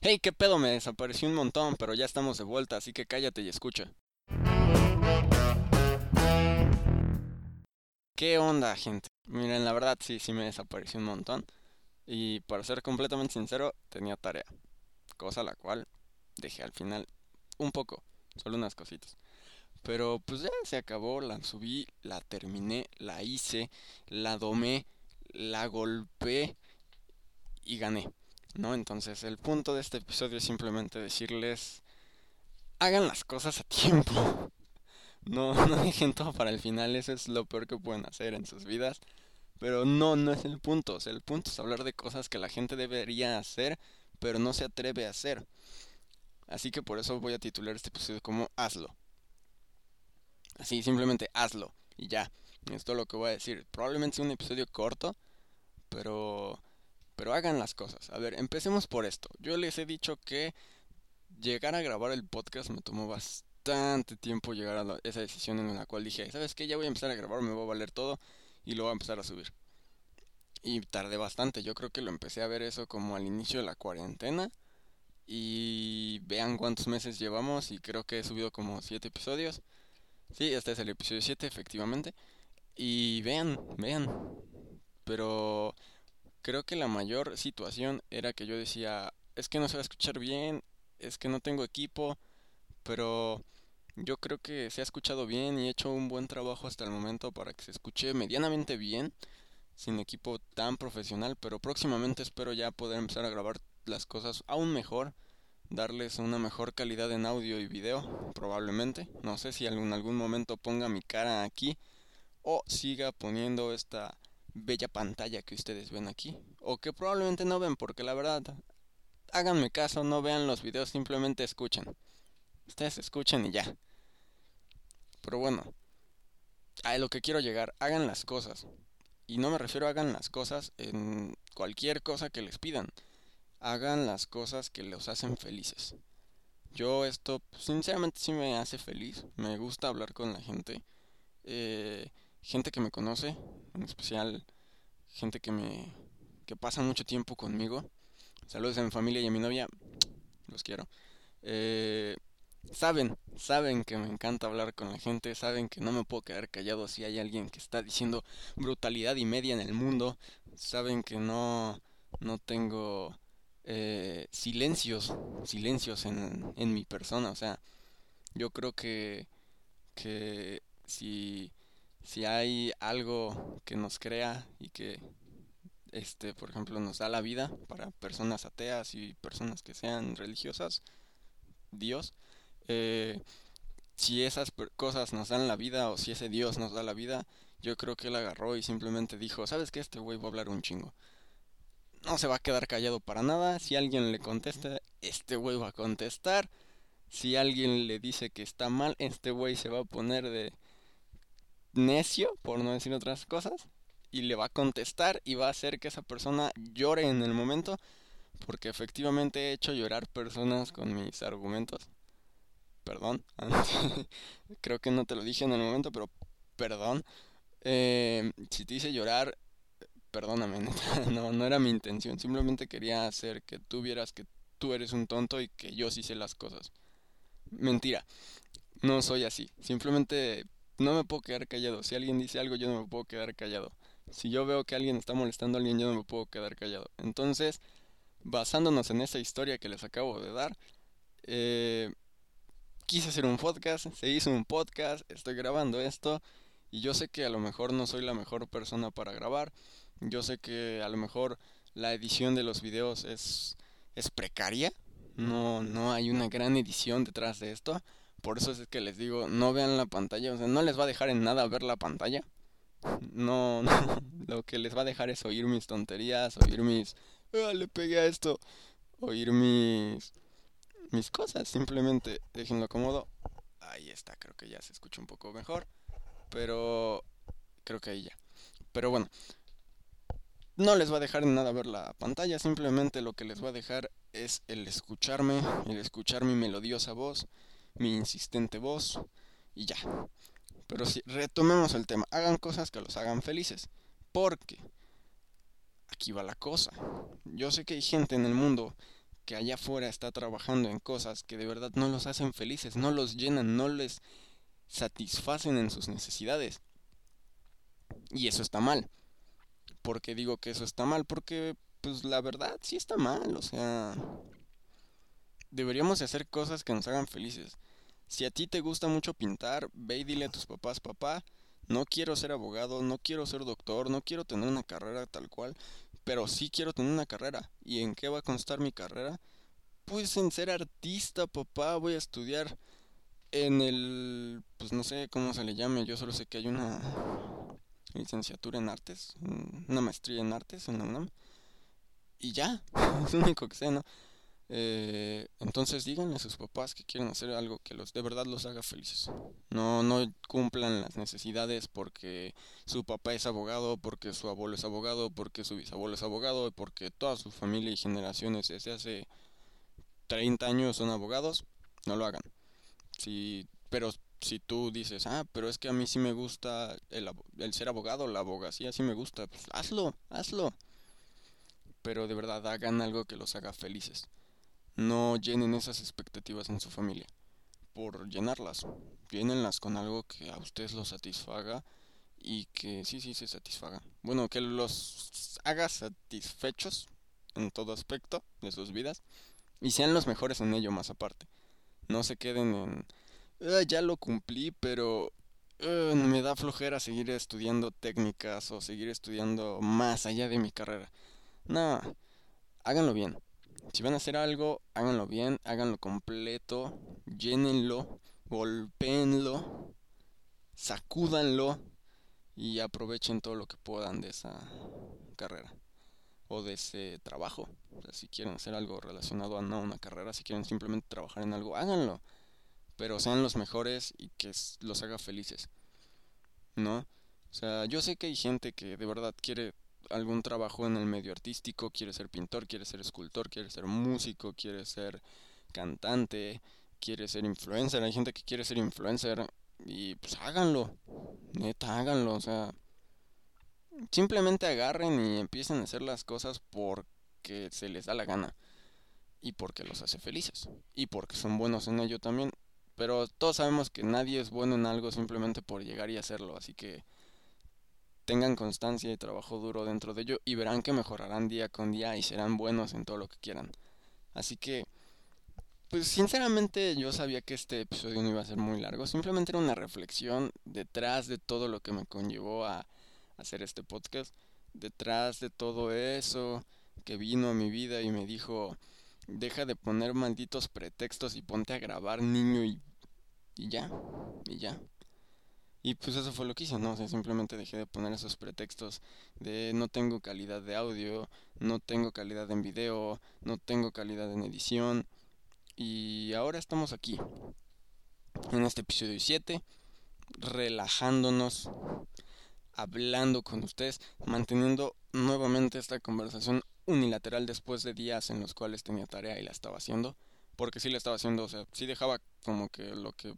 Hey, qué pedo, me desaparecí un montón, pero ya estamos de vuelta, así que cállate y escucha. ¿Qué onda, gente? Miren, la verdad sí me desaparecí un montón. Y para ser completamente sincero, tenía tarea. Cosa la cual dejé al final un poco, solo unas cositas. Pero pues ya se acabó, la subí, la terminé, la hice, la domé, la golpeé y gané, ¿no? Entonces el punto de este episodio es simplemente decirles: hagan las cosas a tiempo. No dejen todo para el final, eso es lo peor que pueden hacer en sus vidas. Pero no es el punto, o sea, el punto es hablar de cosas que la gente debería hacer, pero no se atreve a hacer. Así que por eso voy a titular este episodio como hazlo. Así, simplemente hazlo, y ya, es todo lo que voy a decir. Probablemente sea un episodio corto, pero hagan las cosas. A ver, empecemos por esto. Yo les he dicho que llegar a grabar el podcast me tomó bastante tiempo llegar a esa decisión en la cual dije, ¿sabes qué? Ya voy a empezar a grabar, me voy a valer todo y lo voy a empezar a subir. Y tardé bastante, yo creo que lo empecé a ver eso como al inicio de la cuarentena. Y vean cuántos meses llevamos y creo que he subido como 7 episodios. Sí, este es el episodio 7, efectivamente. Y vean. Pero creo que la mayor situación era que yo decía, es que no se va a escuchar bien, es que no tengo equipo. Pero yo creo que se ha escuchado bien y he hecho un buen trabajo hasta el momento para que se escuche medianamente bien, sin equipo tan profesional, pero próximamente espero ya poder empezar a grabar las cosas aún mejor, darles una mejor calidad en audio y video, probablemente. No sé si en algún momento ponga mi cara aquí o siga poniendo esta bella pantalla que ustedes ven aquí, o que probablemente no ven, porque la verdad, háganme caso, no vean los videos, simplemente escuchen. Ustedes escuchen y ya. Pero bueno, a lo que quiero llegar, hagan las cosas. Y no me refiero a hagan las cosas en cualquier cosa que les pidan. Hagan las cosas que los hacen felices. Yo esto, sinceramente, sí me hace feliz. Me gusta hablar con la gente. Gente que me conoce, en especial gente que pasa mucho tiempo conmigo. Saludos a mi familia y a mi novia. Los quiero. Saben que me encanta hablar con la gente, saben que no me puedo quedar callado si hay alguien que está diciendo brutalidad y media en el mundo, saben que no tengo silencios en mi persona, o sea, yo creo que si hay algo que nos crea y que, por ejemplo, nos da la vida para personas ateas y personas que sean religiosas, Dios, si esas cosas nos dan la vida o si ese Dios nos da la vida, yo creo que él agarró y simplemente dijo, ¿sabes qué? Este güey va a hablar un chingo, no se va a quedar callado para nada. Si alguien le contesta, este güey va a contestar. Si alguien le dice que está mal, este güey se va a poner de necio, por no decir otras cosas, y le va a contestar y va a hacer que esa persona llore en el momento, porque efectivamente he hecho llorar personas con mis argumentos. Perdón, creo que no te lo dije en el momento, pero perdón. Si te hice llorar, perdóname, neta. No era mi intención. Simplemente quería hacer que tú vieras que tú eres un tonto y que yo sí sé las cosas. Mentira, no soy así. Simplemente no me puedo quedar callado. Si alguien dice algo, yo no me puedo quedar callado. Si yo veo que alguien está molestando a alguien, yo no me puedo quedar callado. Entonces, basándonos en esa historia que les acabo de dar, quise hacer un podcast, se hizo un podcast, estoy grabando esto, y yo sé que a lo mejor no soy la mejor persona para grabar, yo sé que a lo mejor la edición de los videos es precaria, no hay una gran edición detrás de esto, por eso es que les digo, no vean la pantalla, o sea, no les va a dejar en nada ver la pantalla, no, lo que les va a dejar es oír mis tonterías, oír mis... le pegué a esto, oír mis cosas, simplemente déjenlo cómodo. Ahí está, creo que ya se escucha un poco mejor, pero creo que ahí ya. Pero bueno, no les va a dejar nada ver la pantalla, simplemente lo que les va a dejar es el escuchar mi melodiosa voz, mi insistente voz y ya. Pero sí, retomemos el tema, hagan cosas que los hagan felices, porque... aquí va la cosa. Yo sé que hay gente en el mundo que allá afuera está trabajando en cosas que de verdad no los hacen felices, no los llenan, no les satisfacen en sus necesidades. Y eso está mal. ¿Por qué digo que eso está mal? Porque pues la verdad sí está mal, o sea, deberíamos hacer cosas que nos hagan felices. Si a ti te gusta mucho pintar, ve y dile a tus papás: papá, no quiero ser abogado, no quiero ser doctor, no quiero tener una carrera tal cual, pero sí quiero tener una carrera. ¿Y en qué va a constar mi carrera? Pues en ser artista, papá. Voy a estudiar en el... pues no sé cómo se le llame, yo solo sé que hay una licenciatura en artes, una maestría en artes en la UNAM. Y ya, es lo único que sé, ¿no? Entonces díganle a sus papás que quieren hacer algo que los de verdad los haga felices. No cumplan las necesidades porque su papá es abogado, porque su abuelo es abogado, porque su bisabuelo es abogado, porque toda su familia y generaciones desde hace 30 años son abogados. No lo hagan. Pero si tú dices: ah, pero es que a mí sí me gusta el ser abogado, la abogacía sí me gusta, pues hazlo. Pero de verdad hagan algo que los haga felices. No llenen esas expectativas en su familia por llenarlas. Llénenlas con algo que a ustedes los satisfaga y que sí se satisfaga. Bueno, que los haga satisfechos en todo aspecto de sus vidas y sean los mejores en ello más aparte. No se queden en: ya lo cumplí, pero me da flojera seguir estudiando técnicas o seguir estudiando más allá de mi carrera. No, háganlo bien. Si van a hacer algo, háganlo bien, háganlo completo, llénenlo, golpéenlo, sacúdanlo y aprovechen todo lo que puedan de esa carrera o de ese trabajo. O sea, si quieren hacer algo relacionado a no una carrera, si quieren simplemente trabajar en algo, háganlo, pero sean los mejores y que los haga felices, ¿no? O sea, yo sé que hay gente que de verdad quiere algún trabajo en el medio artístico, quiere ser pintor, quiere ser escultor, quiere ser músico, quiere ser cantante, quiere ser influencer. Hay gente que quiere ser influencer y pues háganlo, neta, háganlo. O sea, simplemente agarren y empiecen a hacer las cosas porque se les da la gana y porque los hace felices y porque son buenos en ello también. Pero todos sabemos que nadie es bueno en algo simplemente por llegar y hacerlo, así que tengan constancia y trabajo duro dentro de ello y verán que mejorarán día con día y serán buenos en todo lo que quieran. Así que, pues sinceramente yo sabía que este episodio no iba a ser muy largo. Simplemente era una reflexión detrás de todo lo que me conllevó a hacer este podcast. Detrás de todo eso que vino a mi vida y me dijo: deja de poner malditos pretextos y ponte a grabar, niño, y ya. Y pues eso fue lo que hice, ¿no? O sea, simplemente dejé de poner esos pretextos de no tengo calidad de audio, no tengo calidad en video, no tengo calidad en edición. Y ahora estamos aquí, en este episodio 7, relajándonos, hablando con ustedes, manteniendo nuevamente esta conversación unilateral después de días en los cuales tenía tarea y la estaba haciendo. Porque sí la estaba haciendo, o sea, sí dejaba como que lo que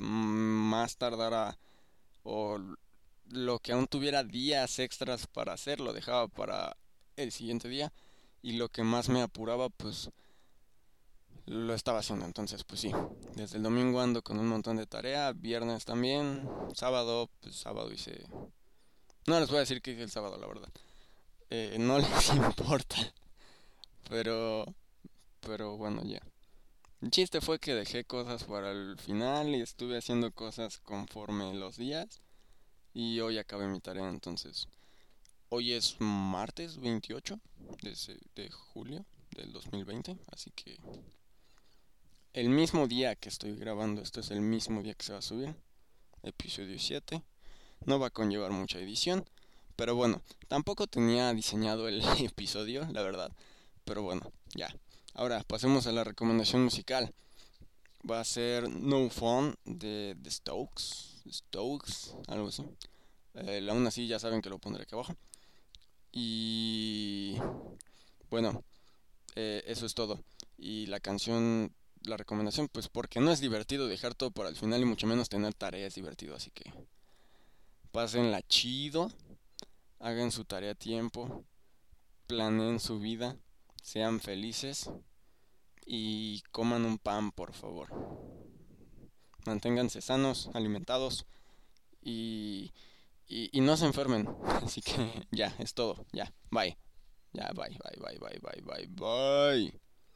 más tardara o lo que aún tuviera días extras para hacer lo dejaba para el siguiente día, y lo que más me apuraba pues lo estaba haciendo. Entonces pues sí, desde el domingo ando con un montón de tarea, viernes también, sábado hice... no les voy a decir que hice el sábado, la verdad, no les importa, pero bueno, ya. El chiste fue que dejé cosas para el final y estuve haciendo cosas conforme los días. Y hoy acabé mi tarea, entonces. Hoy es martes 28 de julio del 2020. Así que el mismo día que estoy grabando, esto es el mismo día que se va a subir. Episodio 7. No va a conllevar mucha edición. Pero bueno, tampoco tenía diseñado el episodio, la verdad. Pero bueno, ya. Ahora pasemos a la recomendación musical. Va a ser No Fun de The Stokes, algo así. Aún así ya saben que lo pondré aquí abajo. Y bueno, eso es todo. Y la canción, la recomendación, pues porque no es divertido dejar todo para el final y mucho menos tener tareas divertido. Así que pásenla chido, hagan su tarea a tiempo, planeen su vida, sean felices y coman un pan, por favor. Manténganse sanos, alimentados y no se enfermen. Así que ya, es todo. Ya, bye. Ya, bye.